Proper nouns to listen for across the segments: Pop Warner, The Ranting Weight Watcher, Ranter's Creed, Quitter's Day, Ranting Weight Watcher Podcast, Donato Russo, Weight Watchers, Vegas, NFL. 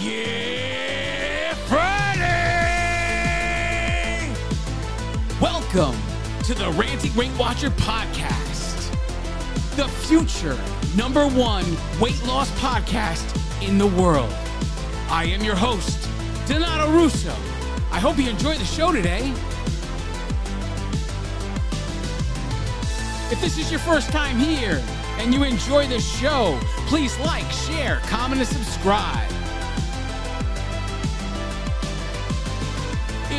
Yeah, Friday! Welcome to the Ranting Weight Watcher Podcast, the future #1 weight loss podcast in the world. I am your host, Donato Russo. I hope you enjoy the show today. If this is your first time here and you enjoy the show, please like, share, comment, and subscribe.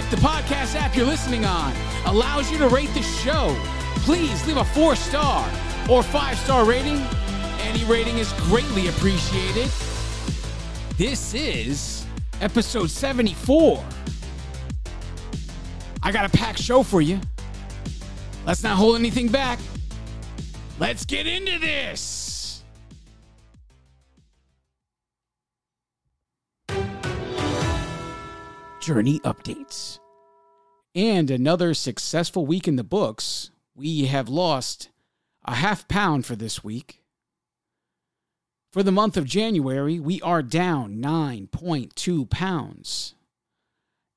The podcast app you're listening on allows you to rate the show. Please leave a 4-star or 5-star rating. Any rating is greatly appreciated. This is episode 74. I got a packed show for you. Let's not hold anything back. Let's get into this. Journey updates. And another successful week in the books. We have lost a half pound for this week. For the month of January, we are down 9.2 pounds.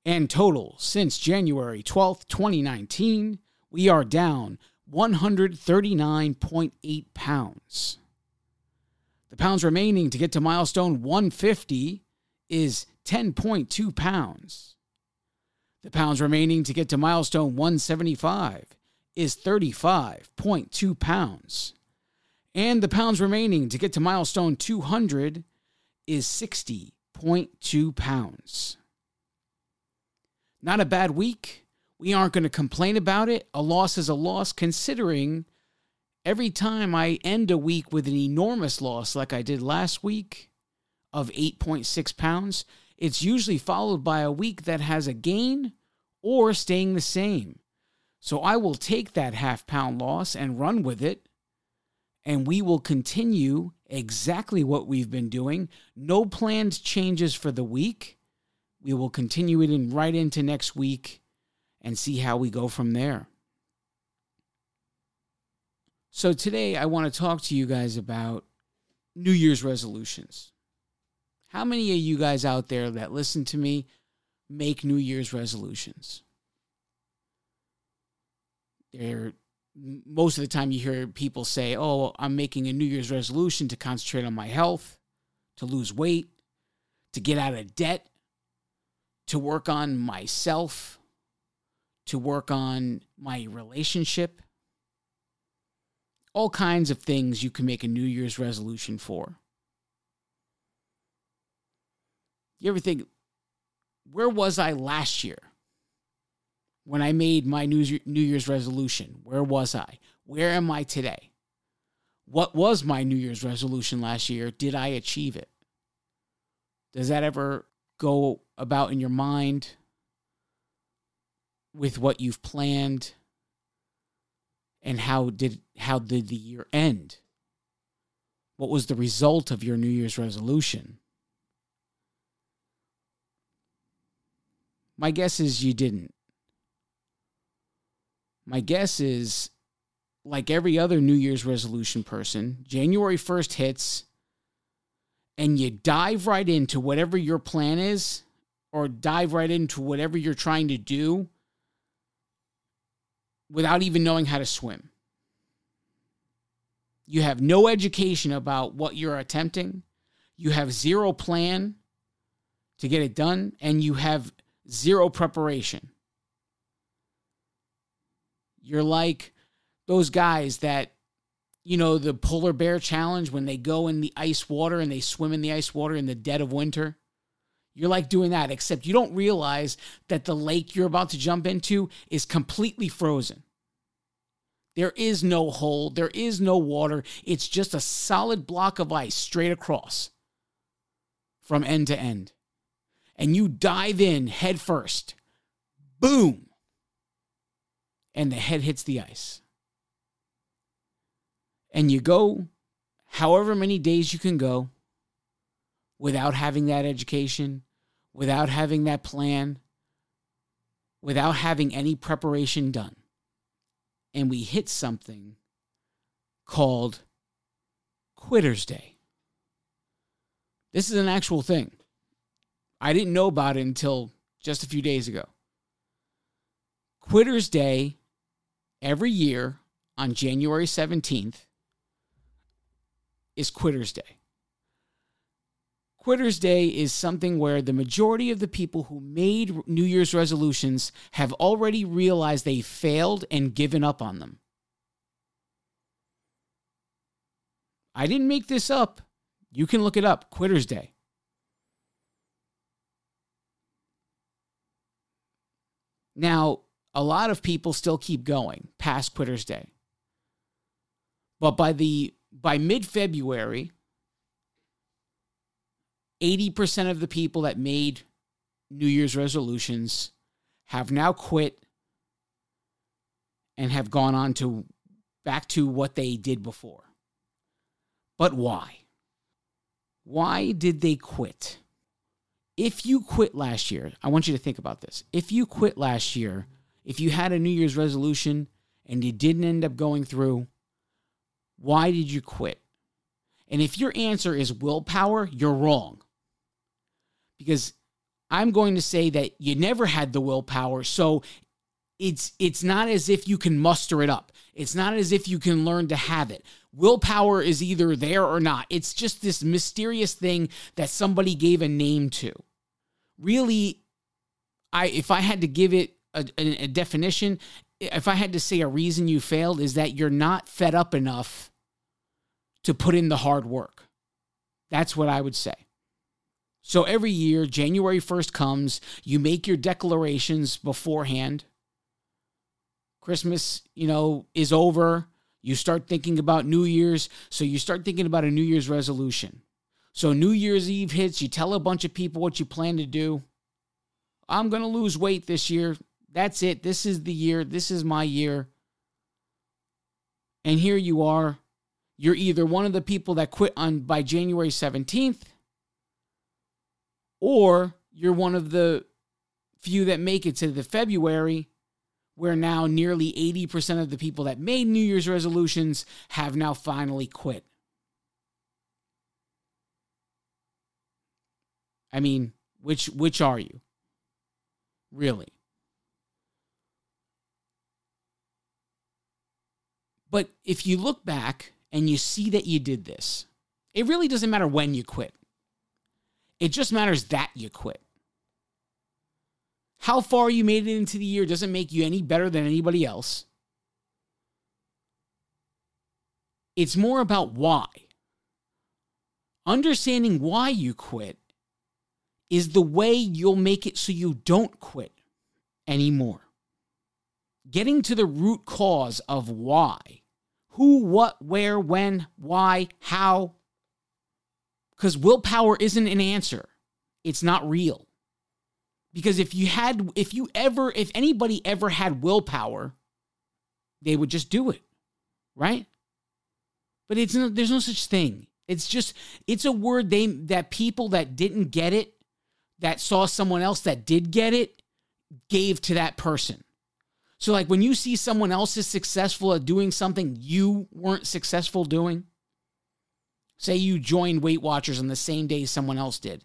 And total, since January 12th, 2019, we are down 139.8 pounds. The pounds remaining to get to milestone 150 is 10.2 pounds. The pounds remaining to get to milestone 175 is 35.2 pounds. And the pounds remaining to get to milestone 200 is 60.2 pounds. Not a bad week. We aren't going to complain about it. A loss is a loss, considering every time I end a week with an enormous loss like I did last week of 8.6 pounds, it's usually followed by a week that has a gain or staying the same. So I will take that half-pound loss and run with it, and we will continue exactly what we've been doing. No planned changes for the week. We will continue it in right into next week and see how we go from there. So today I want to talk to you guys about New Year's resolutions. How many of you guys out there that listen to me make New Year's resolutions? Most of the time you hear people say, oh, I'm making a New Year's resolution to concentrate on my health, to lose weight, to get out of debt, to work on myself, to work on my relationship. All kinds of things you can make a New Year's resolution for. You ever think, where was I last year when I made my New Year's resolution? Where was I? Where am I today? What was my New Year's resolution last year? Did I achieve it? Does that ever go about in your mind with what you've planned? And how did the year end? What was the result of your New Year's resolution? My guess is you didn't. My guess is, like every other New Year's resolution person, January 1st hits and you dive right into whatever your plan is, or dive right into whatever you're trying to do without even knowing how to swim. You have no education about what you're attempting. You have zero plan to get it done, and you have zero preparation. You're like those guys that, you know, the polar bear challenge, when they go in the ice water and they swim in the ice water in the dead of winter. You're like doing that, except you don't realize that the lake you're about to jump into is completely frozen. There is no hole. There is no water. It's just a solid block of ice straight across from end to end. And you dive in head first. Boom. And the head hits the ice. And you go however many days you can go without having that education, without having that plan, without having any preparation done. And we hit something called Quitter's Day. This is an actual thing. I didn't know about it until just a few days ago. Quitter's Day, every year on January 17th, is Quitter's Day. Quitter's Day is something where the majority of the people who made New Year's resolutions have already realized they failed and given up on them. I didn't make this up. You can look it up. Quitter's Day. Now, a lot of people still keep going past Quitter's Day. But by mid-February, 80% of the people that made New Year's resolutions have now quit and have gone on to back to what they did before. But why? Why did they quit? If you quit last year, I want you to think about this. If you quit last year, if you had a New Year's resolution and you didn't end up going through, why did you quit? And if your answer is willpower, you're wrong. Because I'm going to say that you never had the willpower, so it's not as if you can muster it up. It's not as if you can learn to have it. Willpower is either there or not. It's just this mysterious thing that somebody gave a name to. Really, if I had to give it a definition, if I had to say a reason you failed is that you're not fed up enough to put in the hard work. That's what I would say. So every year, January 1st comes, you make your declarations beforehand. Christmas, is over. You start thinking about New Year's. So you start thinking about a New Year's resolution. So New Year's Eve hits. You tell a bunch of people what you plan to do. I'm going to lose weight this year. That's it. This is the year. This is my year. And here you are. You're either one of the people that quit by January 17th, or you're one of the few that make it to the February, where now nearly 80% of the people that made New Year's resolutions have now finally quit. I mean, which are you? Really? But if you look back and you see that you did this, it really doesn't matter when you quit. It just matters that you quit. How far you made it into the year doesn't make you any better than anybody else. It's more about why. Understanding why you quit is the way you'll make it so you don't quit anymore. Getting to the root cause of why. Who, what, where, when, why, how. Because willpower isn't an answer. It's not real. Because if anybody ever had willpower, they would just do it, right? But there's no such thing. It's a word that people that didn't get it, that saw someone else that did get it, gave to that person. So like when you see someone else is successful at doing something you weren't successful doing, say you joined Weight Watchers on the same day someone else did,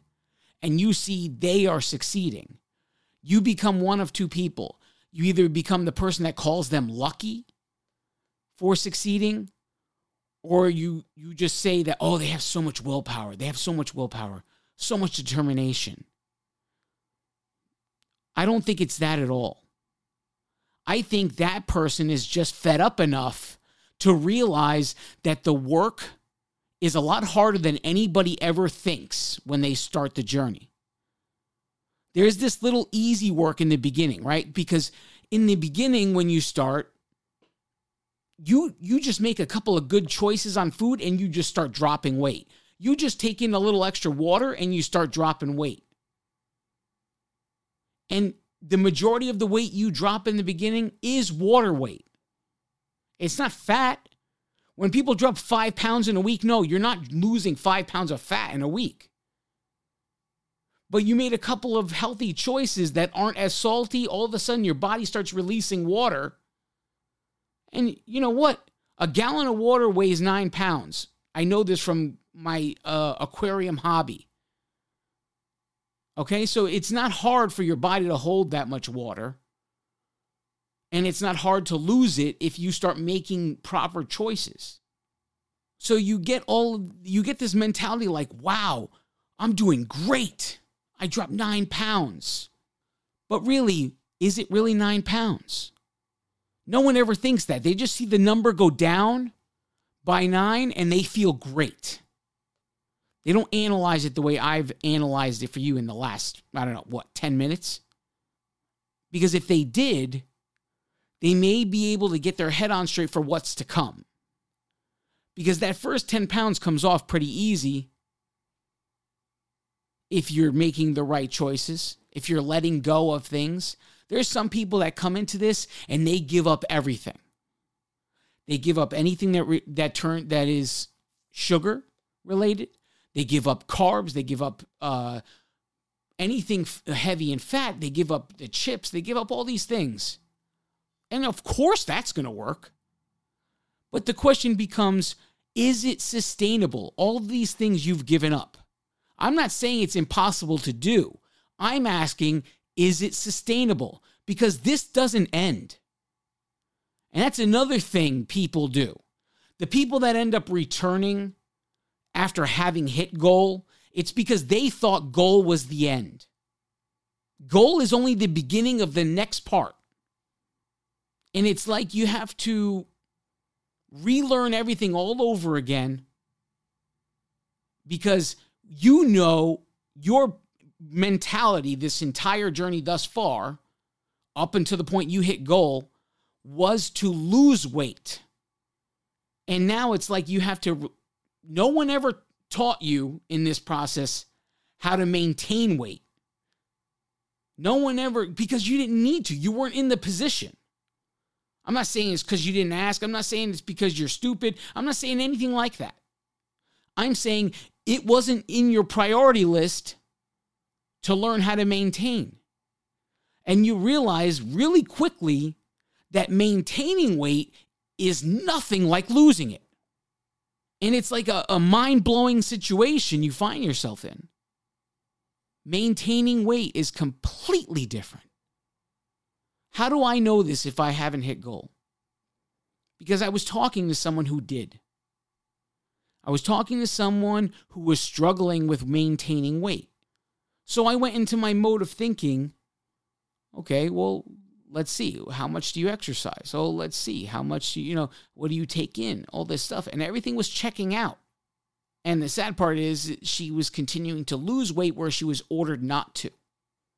and you see they are succeeding. You become one of two people. You either become the person that calls them lucky for succeeding, or you just say that, oh, they have so much willpower. They have so much willpower, so much determination. I don't think it's that at all. I think that person is just fed up enough to realize that the work is a lot harder than anybody ever thinks when they start the journey. There's this little easy work in the beginning, right? Because in the beginning, when you start, you just make a couple of good choices on food and you just start dropping weight. You just take in a little extra water and you start dropping weight. And the majority of the weight you drop in the beginning is water weight. It's not fat. When people drop 5 pounds in a week, no, you're not losing 5 pounds of fat in a week. but you made a couple of healthy choices that aren't as salty, all of a sudden your body starts releasing water. And you know what? A gallon of water weighs 9 pounds. I know this from my aquarium hobby. Okay, so it's not hard for your body to hold that much water. And it's not hard to lose it if you start making proper choices. So you get this mentality like, wow, I'm doing great. I dropped 9 pounds. But really, is it really 9 pounds? No one ever thinks that. They just see the number go down by 9 and they feel great. They don't analyze it the way I've analyzed it for you in the last, 10 minutes? Because if they did, they may be able to get their head on straight for what's to come. Because that first 10 pounds comes off pretty easy if you're making the right choices, if you're letting go of things. There's some people that come into this and they give up everything. They give up anything that is sugar related. They give up carbs. They give up anything heavy in fat. They give up the chips. They give up all these things. And of course that's going to work. But the question becomes, is it sustainable? All these things you've given up. I'm not saying it's impossible to do. I'm asking, is it sustainable? Because this doesn't end. And that's another thing people do. The people that end up returning after having hit goal, it's because they thought goal was the end. Goal is only the beginning of the next part. And it's like you have to relearn everything all over again because you know your mentality this entire journey thus far, up until the point you hit goal, was to lose weight. And now it's like you have to, no one ever taught you in this process how to maintain weight. No one ever, because you didn't need to. You weren't in the position. I'm not saying it's because you didn't ask. I'm not saying it's because you're stupid. I'm not saying anything like that. I'm saying it wasn't in your priority list to learn how to maintain. And you realize really quickly that maintaining weight is nothing like losing it. And it's like a mind-blowing situation you find yourself in. Maintaining weight is completely different. How do I know this if I haven't hit goal? Because I was talking to someone who did. I was talking to someone who was struggling with maintaining weight. So I went into my mode of thinking, okay, well, let's see. How much do you exercise? Oh, let's see. How much do you, what do you take in? All this stuff. And everything was checking out. And the sad part is she was continuing to lose weight where she was ordered not to.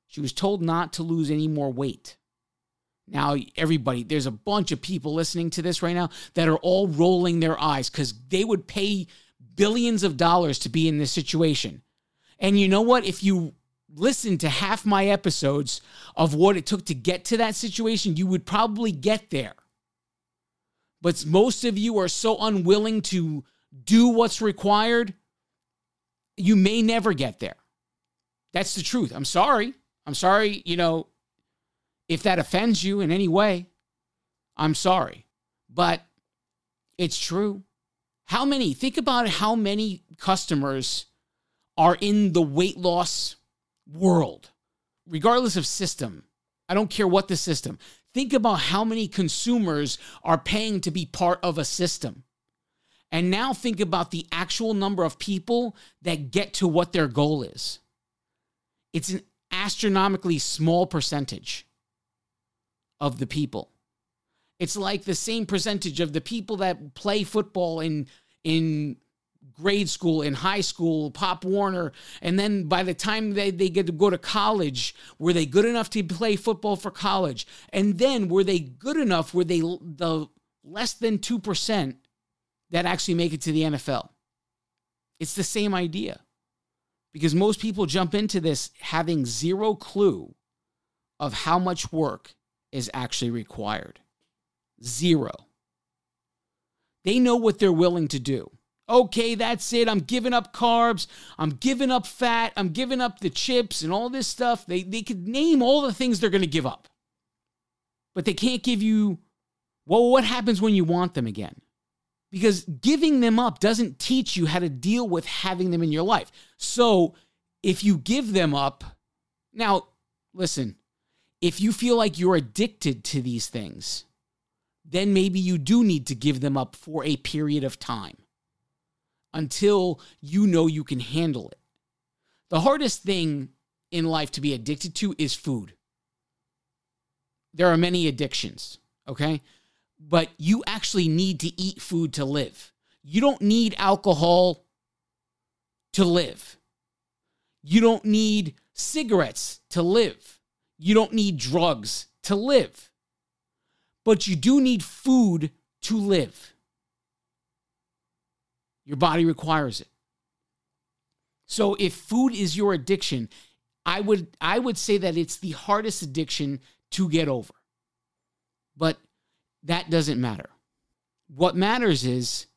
She was told not to lose any more weight. Now, everybody, there's a bunch of people listening to this right now that are all rolling their eyes because they would pay billions of dollars to be in this situation. And you know what? If you listen to half my episodes of what it took to get to that situation, you would probably get there. But most of you are so unwilling to do what's required, you may never get there. That's the truth. I'm sorry. If that offends you in any way, I'm sorry, but it's true. Think about how many customers are in the weight loss world, regardless of system. I don't care what the system. Think about how many consumers are paying to be part of a system. And now think about the actual number of people that get to what their goal is. It's an astronomically small percentage of the people. It's like the same percentage of the people that play football in grade school, in high school, Pop Warner, and then by the time they get to go to college, were they good enough to play football for college? And then were they good enough, were they the less than 2% that actually make it to the NFL? It's the same idea. Because most people jump into this having zero clue of how much work is actually required. Zero. They know what they're willing to do. Okay, that's it. I'm giving up carbs. I'm giving up fat. I'm giving up the chips and all this stuff. They could name all the things they're going to give up. But they can't give you, well, what happens when you want them again? Because giving them up doesn't teach you how to deal with having them in your life. So if you give them up, now, listen, if you feel like you're addicted to these things, then maybe you do need to give them up for a period of time until you know you can handle it. The hardest thing in life to be addicted to is food. There are many addictions, okay? But you actually need to eat food to live. You don't need alcohol to live. You don't need cigarettes to live. You don't need drugs to live. But you do need food to live. Your body requires it. So if food is your addiction, I would say that it's the hardest addiction to get over. But that doesn't matter. What matters is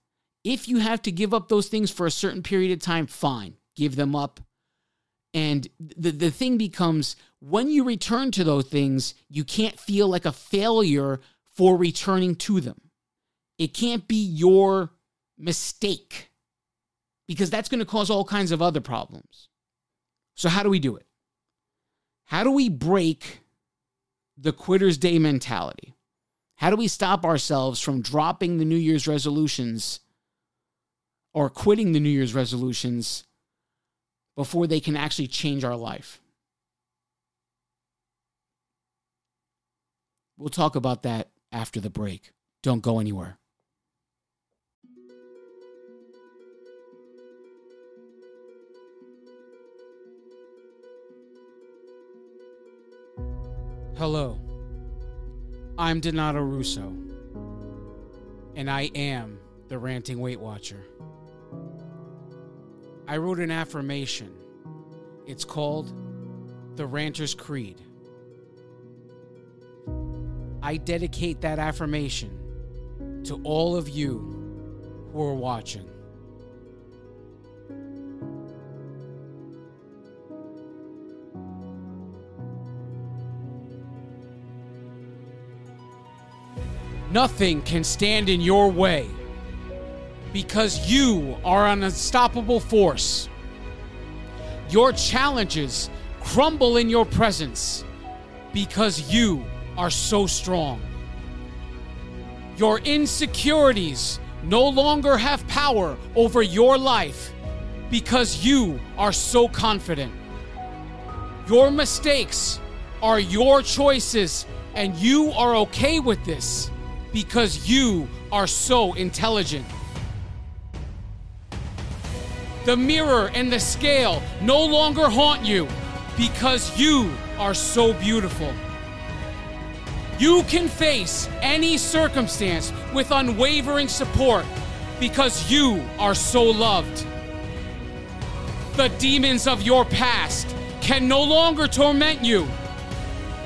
if you have to give up those things for a certain period of time, fine, give them up. And the thing becomes when you return to those things, you can't feel like a failure for returning to them. It can't be your mistake because that's going to cause all kinds of other problems. So how do we do it? How do we break the Quitter's Day mentality? How do we stop ourselves from dropping the New Year's resolutions or quitting the New Year's resolutions before they can actually change our life? We'll talk about that after the break. Don't go anywhere. Hello, I'm Donato Russo, and I am the Ranting Weight Watcher. I wrote an affirmation. It's called the Ranter's Creed. I dedicate that affirmation to all of you who are watching. Nothing can stand in your way because you are an unstoppable force. Your challenges crumble in your presence because you are so strong. Your insecurities no longer have power over your life because you are so confident. Your mistakes are your choices and you are okay with this. Because you are so intelligent. The mirror and the scale no longer haunt you because you are so beautiful. You can face any circumstance with unwavering support because you are so loved. The demons of your past can no longer torment you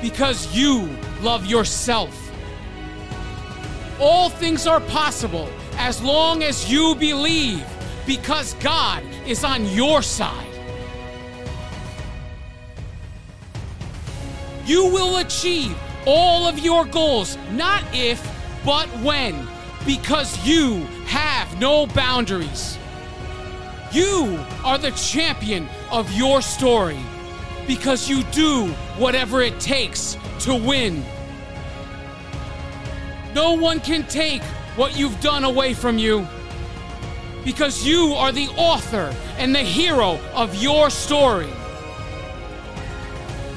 because you love yourself. All things are possible as long as you believe because God is on your side. You will achieve all of your goals, not if, but when, because you have no boundaries. You are the champion of your story because you do whatever it takes to win. No one can take what you've done away from you because you are the author and the hero of your story.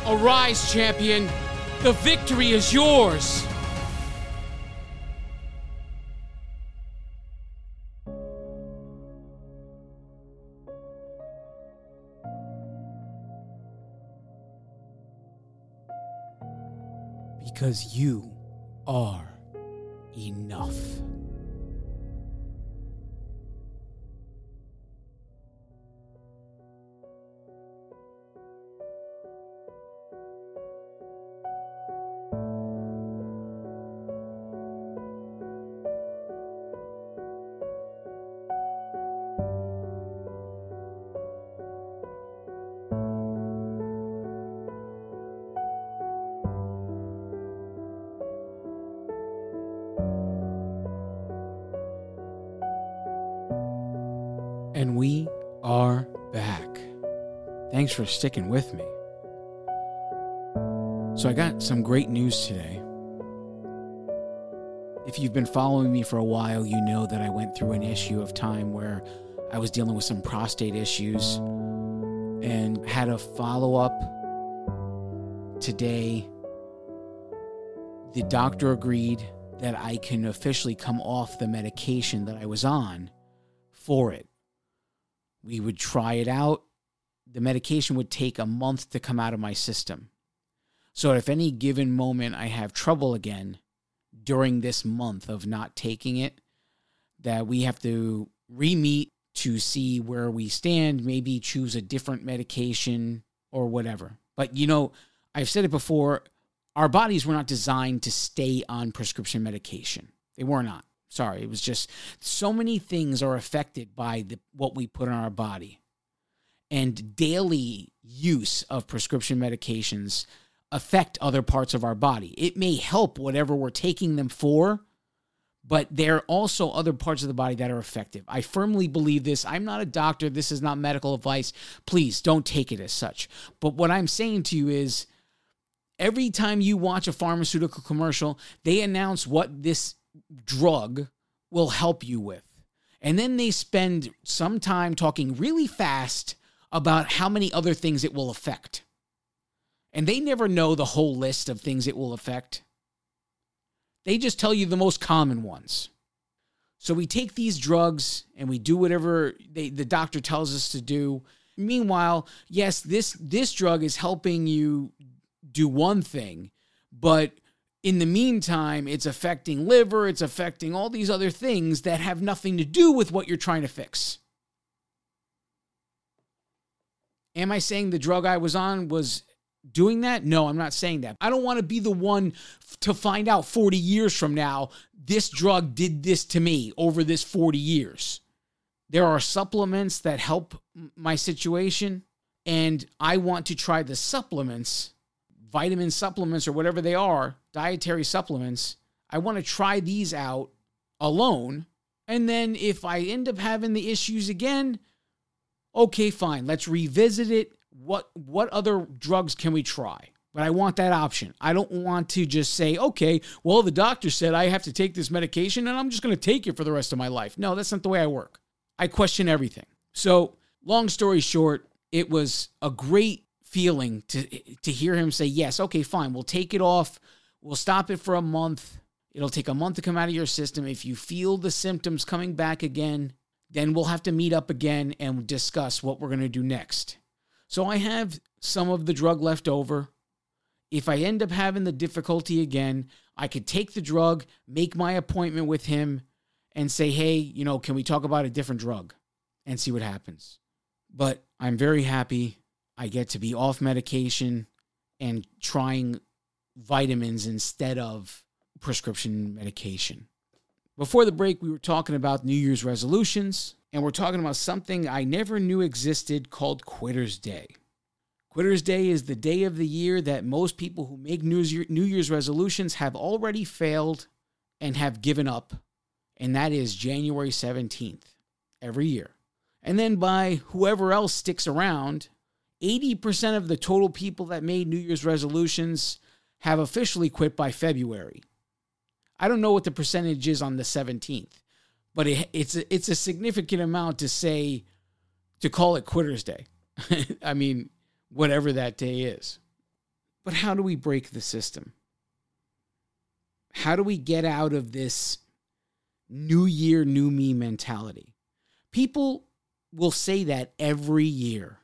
Arise, champion. The victory is yours. Because you are enough. And we are back. Thanks for sticking with me. So I got some great news today. If you've been following me for a while, you know that I went through an issue of time where I was dealing with some prostate issues and had a follow-up today. The doctor agreed that I can officially come off the medication that I was on for it. We would try it out. The medication would take a month to come out of my system. So if any given moment I have trouble again during this month of not taking it, that we have to re-meet to see where we stand, maybe choose a different medication or whatever. But, you know, I've said it before, our bodies were not designed to stay on prescription medication. They were not. Sorry, it was just so many things are affected by what we put in our body. And daily use of prescription medications affect other parts of our body. It may help whatever we're taking them for, but there are also other parts of the body that are affected. I firmly believe this. I'm not a doctor. This is not medical advice. Please don't take it as such. But what I'm saying to you is every time you watch a pharmaceutical commercial, they announce what this drug will help you with. And then they spend some time talking really fast about how many other things it will affect. And they never know the whole list of things it will affect. They just tell you the most common ones. So we take these drugs and we do whatever the doctor tells us to do. Meanwhile, yes, this drug is helping you do one thing, but in the meantime, it's affecting liver, it's affecting all these other things that have nothing to do with what you're trying to fix. Am I saying the drug I was on was doing that? No, I'm not saying that. I don't want to be the one to find out 40 years from now, this drug did this to me over this 40 years. There are supplements that help my situation, and I want to try the supplements, vitamin supplements or whatever they are, dietary supplements. I want to try these out alone, and then if I end up having the issues again, okay, fine, let's revisit it. What other drugs can we try? But I want that option. I don't want to just say, okay, well, the doctor said I have to take this medication and I'm just going to take it for the rest of my life. No, that's not the way I work. I question everything. So long story short, it was a great feeling to hear him say, yes, okay, fine, we'll take it off. We'll stop it for a month. It'll take a month to come out of your system. If you feel the symptoms coming back again, then we'll have to meet up again and discuss what we're going to do next. So I have some of the drug left over. If I end up having the difficulty again, I could take the drug, make my appointment with him, and say, hey, you know, can we talk about a different drug and see what happens? But I'm very happy I get to be off medication and trying vitamins instead of prescription medication. Before the break, we were talking about New Year's resolutions, and we're talking about something I never knew existed called Quitter's Day. Quitter's Day is the day of the year that most people who make New Year's resolutions have already failed and have given up, and that is January 17th every year. And then by whoever else sticks around, 80% of the total people that made New Year's resolutions have officially quit by February. I don't know what the percentage is on the 17th, but it's a significant amount to call it Quitter's Day. I mean, whatever that day is. But how do we break the system? How do we get out of this new year, new me mentality? People will say that every year.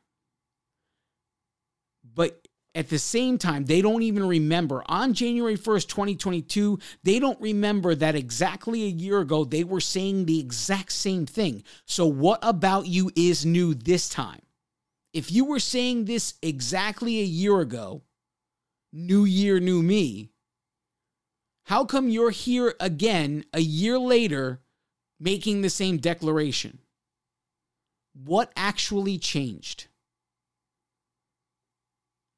But at the same time, they don't even remember. On January 1st, 2022, they don't remember that exactly a year ago, they were saying the exact same thing. So what about you is new this time? If you were saying this exactly a year ago, new year, new me, how come you're here again a year later making the same declaration? What actually changed?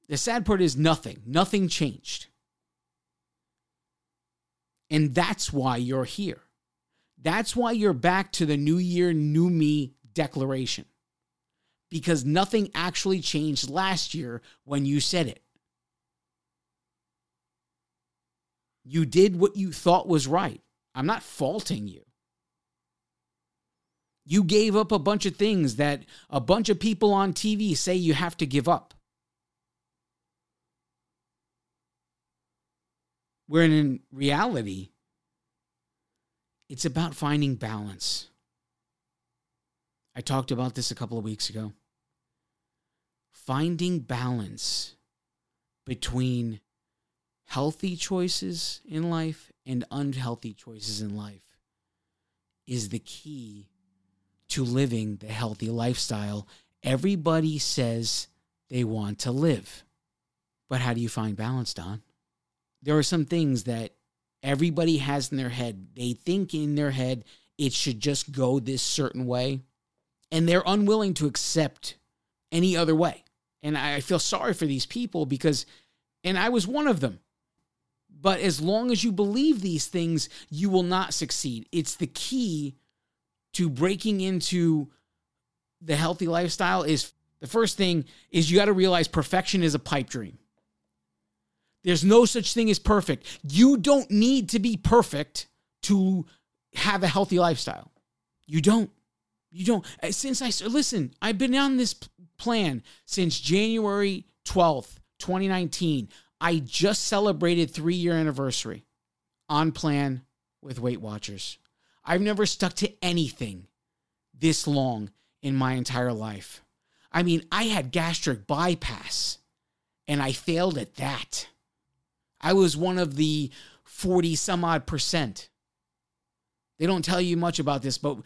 The sad part is nothing. Nothing changed. And that's why you're here. That's why you're back to the new year, new me declaration, because nothing actually changed last year when you said it. You did what you thought was right. I'm not faulting you. You gave up a bunch of things that a bunch of people on TV say you have to give up. Wherein in reality, it's about finding balance. I talked about this a couple of weeks ago. Finding balance between healthy choices in life and unhealthy choices in life is the key to living the healthy lifestyle everybody says they want to live. But how do you find balance, Don? There are some things that everybody has in their head. They think in their head it should just go this certain way, and they're unwilling to accept any other way. And I feel sorry for these people because, and I was one of them. But as long as you believe these things, you will not succeed. It's the key to breaking into the healthy lifestyle. Is the first thing is you got to realize perfection is a pipe dream. There's no such thing as perfect. You don't need to be perfect to have a healthy lifestyle. You don't. Listen, I've been on this plan since January 12th, 2019. I just celebrated 3-year anniversary on plan with Weight Watchers. I've never stuck to anything this long in my entire life. I mean, I had gastric bypass and I failed at that. I was one of the 40-some-odd%. They don't tell you much about this, but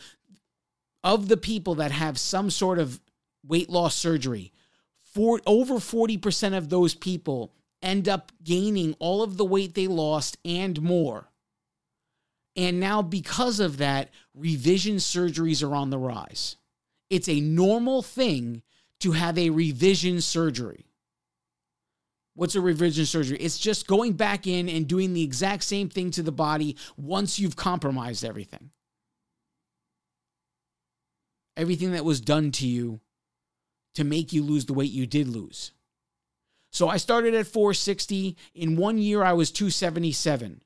of the people that have some sort of weight loss surgery, over 40% of those people end up gaining all of the weight they lost and more. And now because of that, revision surgeries are on the rise. It's a normal thing to have a revision surgery. What's a revision surgery? It's just going back in and doing the exact same thing to the body once you've compromised everything. Everything that was done to you to make you lose the weight you did lose. So I started at 460. In 1 year, I was 277.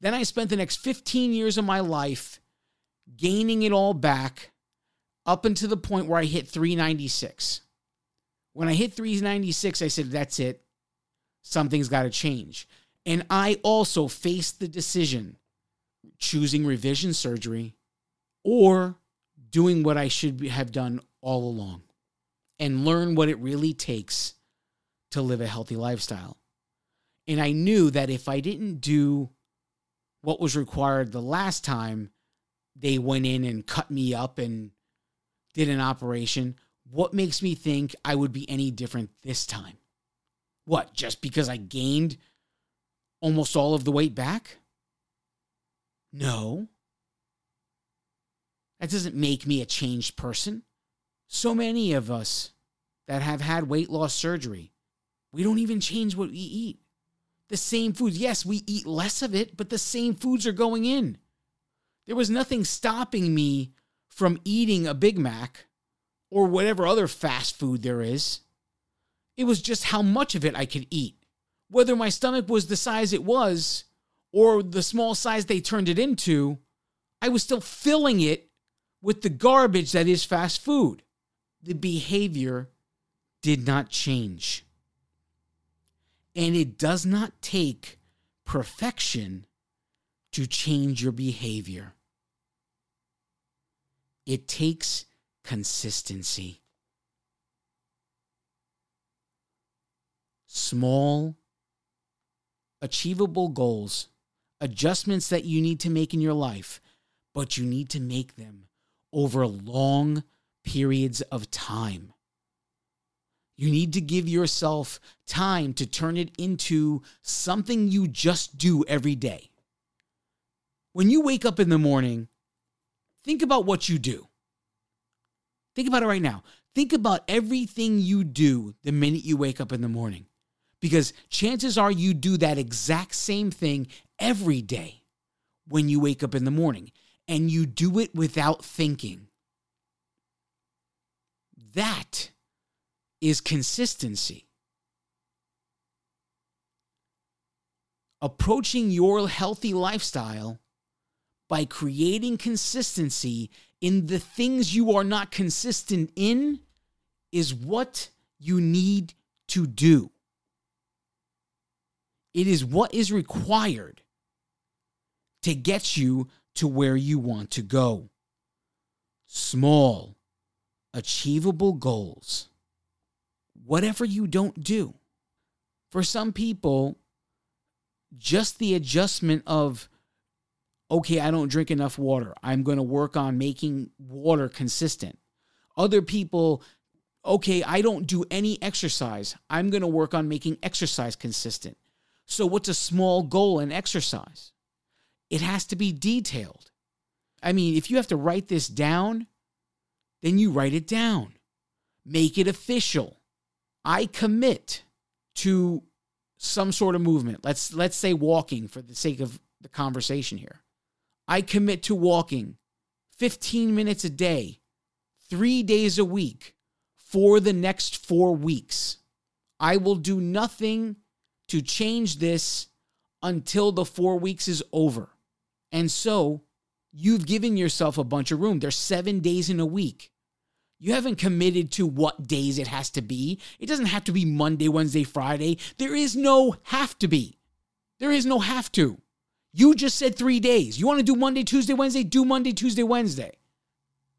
Then I spent the next 15 years of my life gaining it all back up until the point where I hit 396. When I hit 396, I said, that's it. Something's got to change. And I also faced the decision, choosing revision surgery or doing what I should have done all along and learn what it really takes to live a healthy lifestyle. And I knew that if I didn't do what was required the last time they went in and cut me up and did an operation, what makes me think I would be any different this time? What, just because I gained almost all of the weight back? No. That doesn't make me a changed person. So many of us that have had weight loss surgery, we don't even change what we eat. The same foods, yes, we eat less of it, but the same foods are going in. There was nothing stopping me from eating a Big Mac or whatever other fast food there is. It was just how much of it I could eat, whether my stomach was the size it was or the small size they turned it into. I was still filling it with the garbage that is fast food. The behavior did not change. And it does not take perfection to change your behavior. It takes consistency. Small, achievable goals, adjustments that you need to make in your life, but you need to make them over long periods of time. You need to give yourself time to turn it into something you just do every day. When you wake up in the morning, think about what you do. Think about it right now. Think about everything you do the minute you wake up in the morning. Because chances are you do that exact same thing every day when you wake up in the morning, and you do it without thinking. That is consistency. Approaching your healthy lifestyle by creating consistency in the things you are not consistent in is what you need to do. It is what is required to get you to where you want to go. Small, achievable goals. Whatever you don't do. For some people, just the adjustment of, okay, I don't drink enough water. I'm going to work on making water consistent. Other people, okay, I don't do any exercise. I'm going to work on making exercise consistent. So what's a small goal in exercise? It has to be detailed. I mean, if you have to write this down, then you write it down. Make it official. I commit to some sort of movement. Let's say walking for the sake of the conversation here. I commit to walking 15 minutes a day, 3 days a week for the next 4 weeks. I will do nothing to change this until the 4 weeks is over. And so you've given yourself a bunch of room. There's 7 days in a week. You haven't committed to what days it has to be. It doesn't have to be Monday, Wednesday, Friday. There is no have to be. There is no have to. You just said 3 days. You want to do Monday, Tuesday, Wednesday? Do Monday, Tuesday, Wednesday.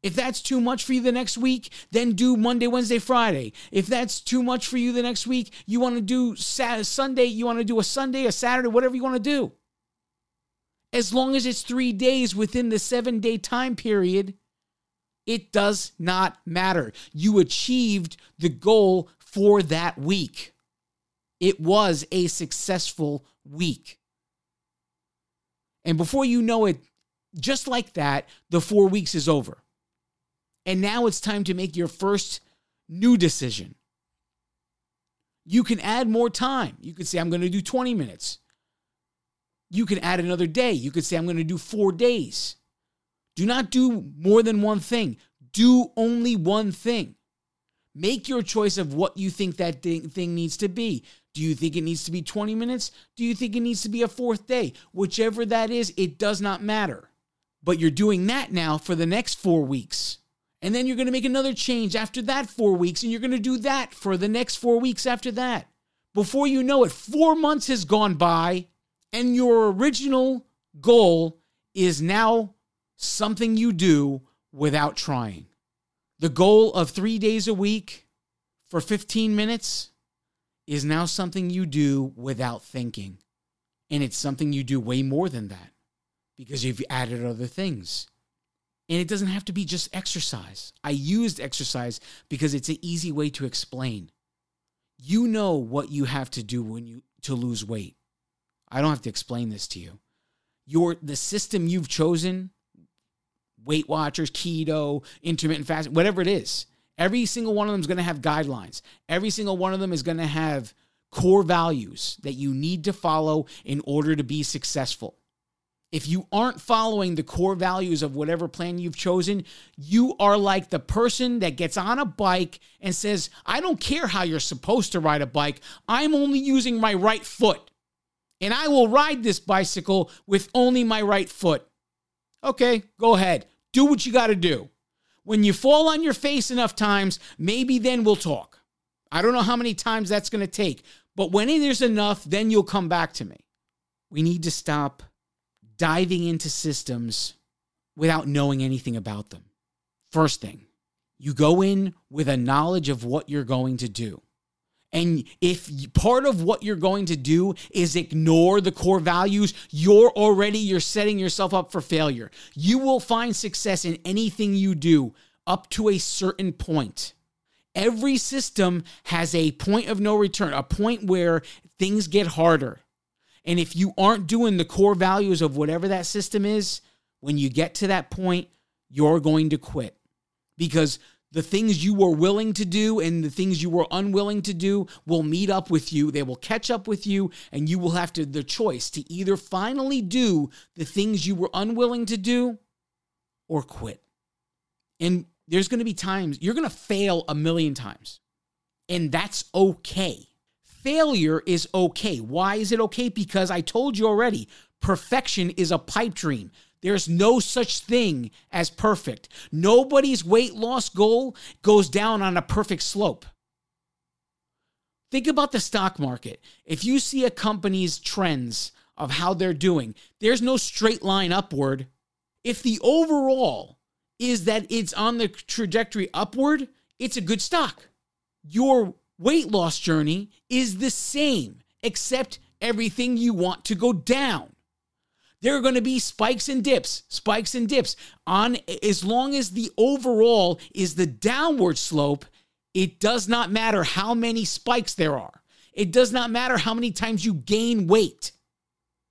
If that's too much for you the next week, then do Monday, Wednesday, Friday. If that's too much for you the next week, you want to do Sunday, you want to do a Sunday, a Saturday, whatever you want to do. As long as it's 3 days within the 7 day time period, it does not matter. You achieved the goal for that week. It was a successful week. And before you know it, just like that, the 4 weeks is over. And now it's time to make your first new decision. You can add more time. You could say, I'm going to do 20 minutes. You can add another day. You could say, I'm going to do 4 days. Do not do more than one thing. Do only one thing. Make your choice of what you think that thing needs to be. Do you think it needs to be 20 minutes? Do you think it needs to be a fourth day? Whichever that is, it does not matter. But you're doing that now for the next 4 weeks. And then you're going to make another change after that 4 weeks, and you're going to do that for the next 4 weeks after that. Before you know it, 4 months has gone by, and your original goal is now something you do without trying. The goal of 3 days a week for 15 minutes is now something you do without thinking. And it's something you do way more than that because you've added other things. And it doesn't have to be just exercise. I used exercise because it's an easy way to explain. You know what you have to do when you to lose weight. I don't have to explain this to you. The system you've chosen, Weight Watchers, keto, intermittent fasting, whatever it is, every single one of them is going to have guidelines. Every single one of them is going to have core values that you need to follow in order to be successful. If you aren't following the core values of whatever plan you've chosen, you are like the person that gets on a bike and says, I don't care how you're supposed to ride a bike. I'm only using my right foot, and I will ride this bicycle with only my right foot. Okay, go ahead. Do what you got to do. When you fall on your face enough times, maybe then we'll talk. I don't know how many times that's going to take, but when there's enough, then you'll come back to me. We need to stop diving into systems without knowing anything about them. First thing, you go in with a knowledge of what you're going to do. And if part of what you're going to do is ignore the core values, you're setting yourself up for failure. You will find success in anything you do up to a certain point. Every system has a point of no return, a point where things get harder. And if you aren't doing the core values of whatever that system is, when you get to that point, you're going to quit. Because the things you were willing to do and the things you were unwilling to do will meet up with you. They will catch up with you, and you will have the choice to either finally do the things you were unwilling to do or quit. And There's going to be times you're going to fail a million times, and that's okay. Failure is okay. Why is it okay? Because I told you already, perfection is a pipe dream. There's no such thing as perfect. Nobody's weight loss goal goes down on a perfect slope. Think about the stock market. If you see a company's trends of how they're doing, there's no straight line upward. If the overall is that it's on the trajectory upward, it's a good stock. Your weight loss journey is the same, except everything you want to go down. There are going to be spikes and dips on, as long as the overall is the downward slope. It does not matter how many spikes there are. It does not matter how many times you gain weight.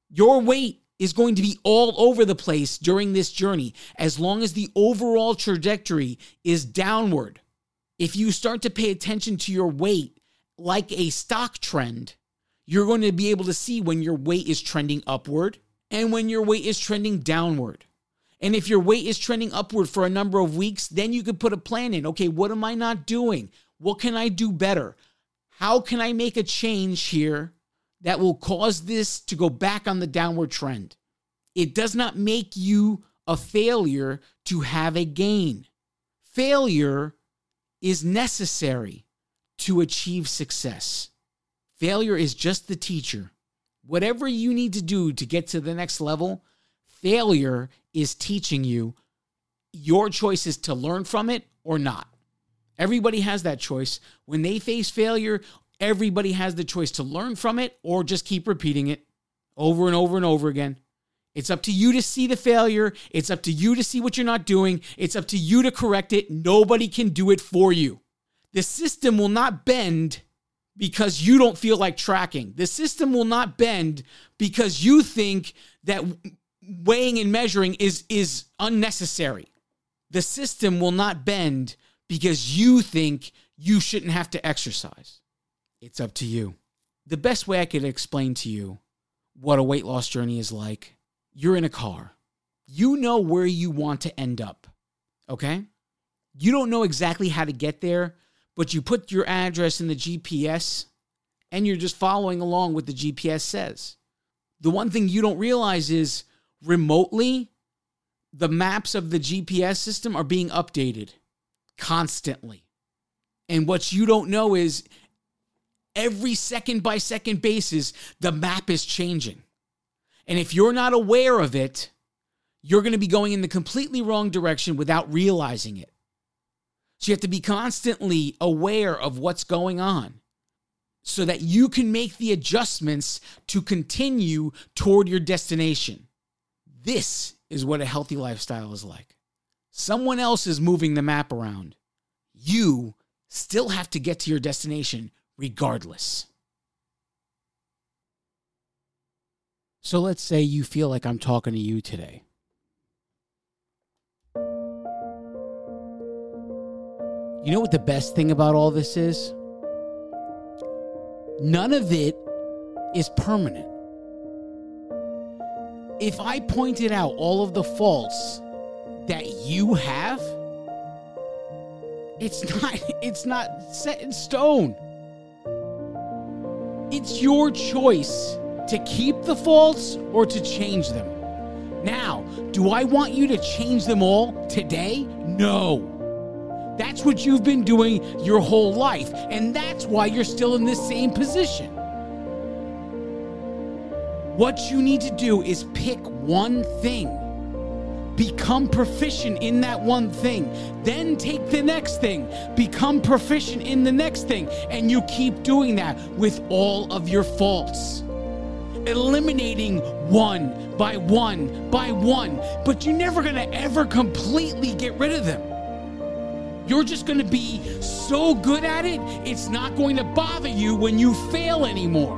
Your weight is going to be all over the place during this journey, as long as the overall trajectory is downward. If you start to pay attention to your weight like a stock trend, you're going to be able to see when your weight is trending upward and when your weight is trending downward. And if your weight is trending upward for a number of weeks, then you could put a plan in. Okay, what am I not doing? What can I do better? How can I make a change here that will cause this to go back on the downward trend? It does not make you a failure to have a gain. Failure is necessary to achieve success. Failure is just the teacher. Whatever you need to do to get to the next level, failure is teaching you. Your choice is to learn from it or not. Everybody has that choice. When they face failure, everybody has the choice to learn from it or just keep repeating it over and over and over again. It's up to you to see the failure. It's up to you to see what you're not doing. It's up to you to correct it. Nobody can do it for you. The system will not bend because you don't feel like tracking. The system will not bend because you think that weighing and measuring is unnecessary. The system will not bend because you think you shouldn't have to exercise. It's up to you. The best way I could explain to you what a weight loss journey is like, you're in a car. You know where you want to end up, okay? You don't know exactly how to get there, but you put your address in the GPS and you're just following along what the GPS says. The one thing you don't realize is remotely, the maps of the GPS system are being updated constantly. And what you don't know is every second by second basis, the map is changing. And if you're not aware of it, you're going to be going in the completely wrong direction without realizing it. So you have to be constantly aware of what's going on so that you can make the adjustments to continue toward your destination. This is what a healthy lifestyle is like. Someone else is moving the map around. You still have to get to your destination regardless. So let's say you feel like I'm talking to you today. You know what the best thing about all this is? None of it is permanent. If I pointed out all of the faults that you have, it's not set in stone. It's your choice to keep the faults or to change them. Now, do I want you to change them all today? No. That's what you've been doing your whole life, and that's why you're still in this same position. What you need to do is pick one thing, become proficient in that one thing, then take the next thing, become proficient in the next thing, and you keep doing that with all of your faults, eliminating one by one by one, but you're never going to ever completely get rid of them. You're just going to be so good at it, it's not going to bother you when you fail anymore.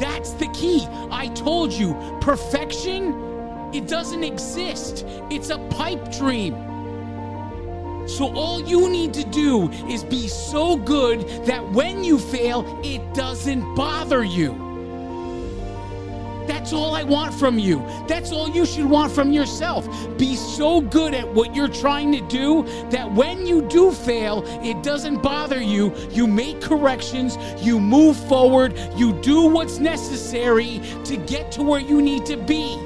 That's the key. I told you, perfection, it doesn't exist. It's a pipe dream. So all you need to do is be so good that when you fail, it doesn't bother you. That's all I want from you. That's all you should want from yourself. Be so good at what you're trying to do that when you do fail, it doesn't bother you. You make corrections, you move forward, you do what's necessary to get to where you need to be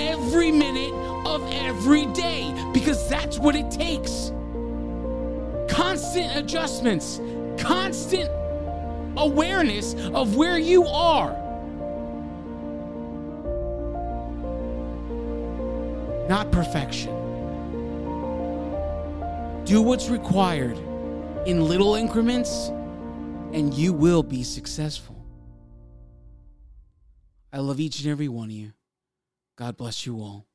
every minute of every day, because that's what it takes. Constant adjustments, constant awareness of where you are. Not perfection. Do what's required in little increments, and you will be successful. I love each and every one of you. God bless you all.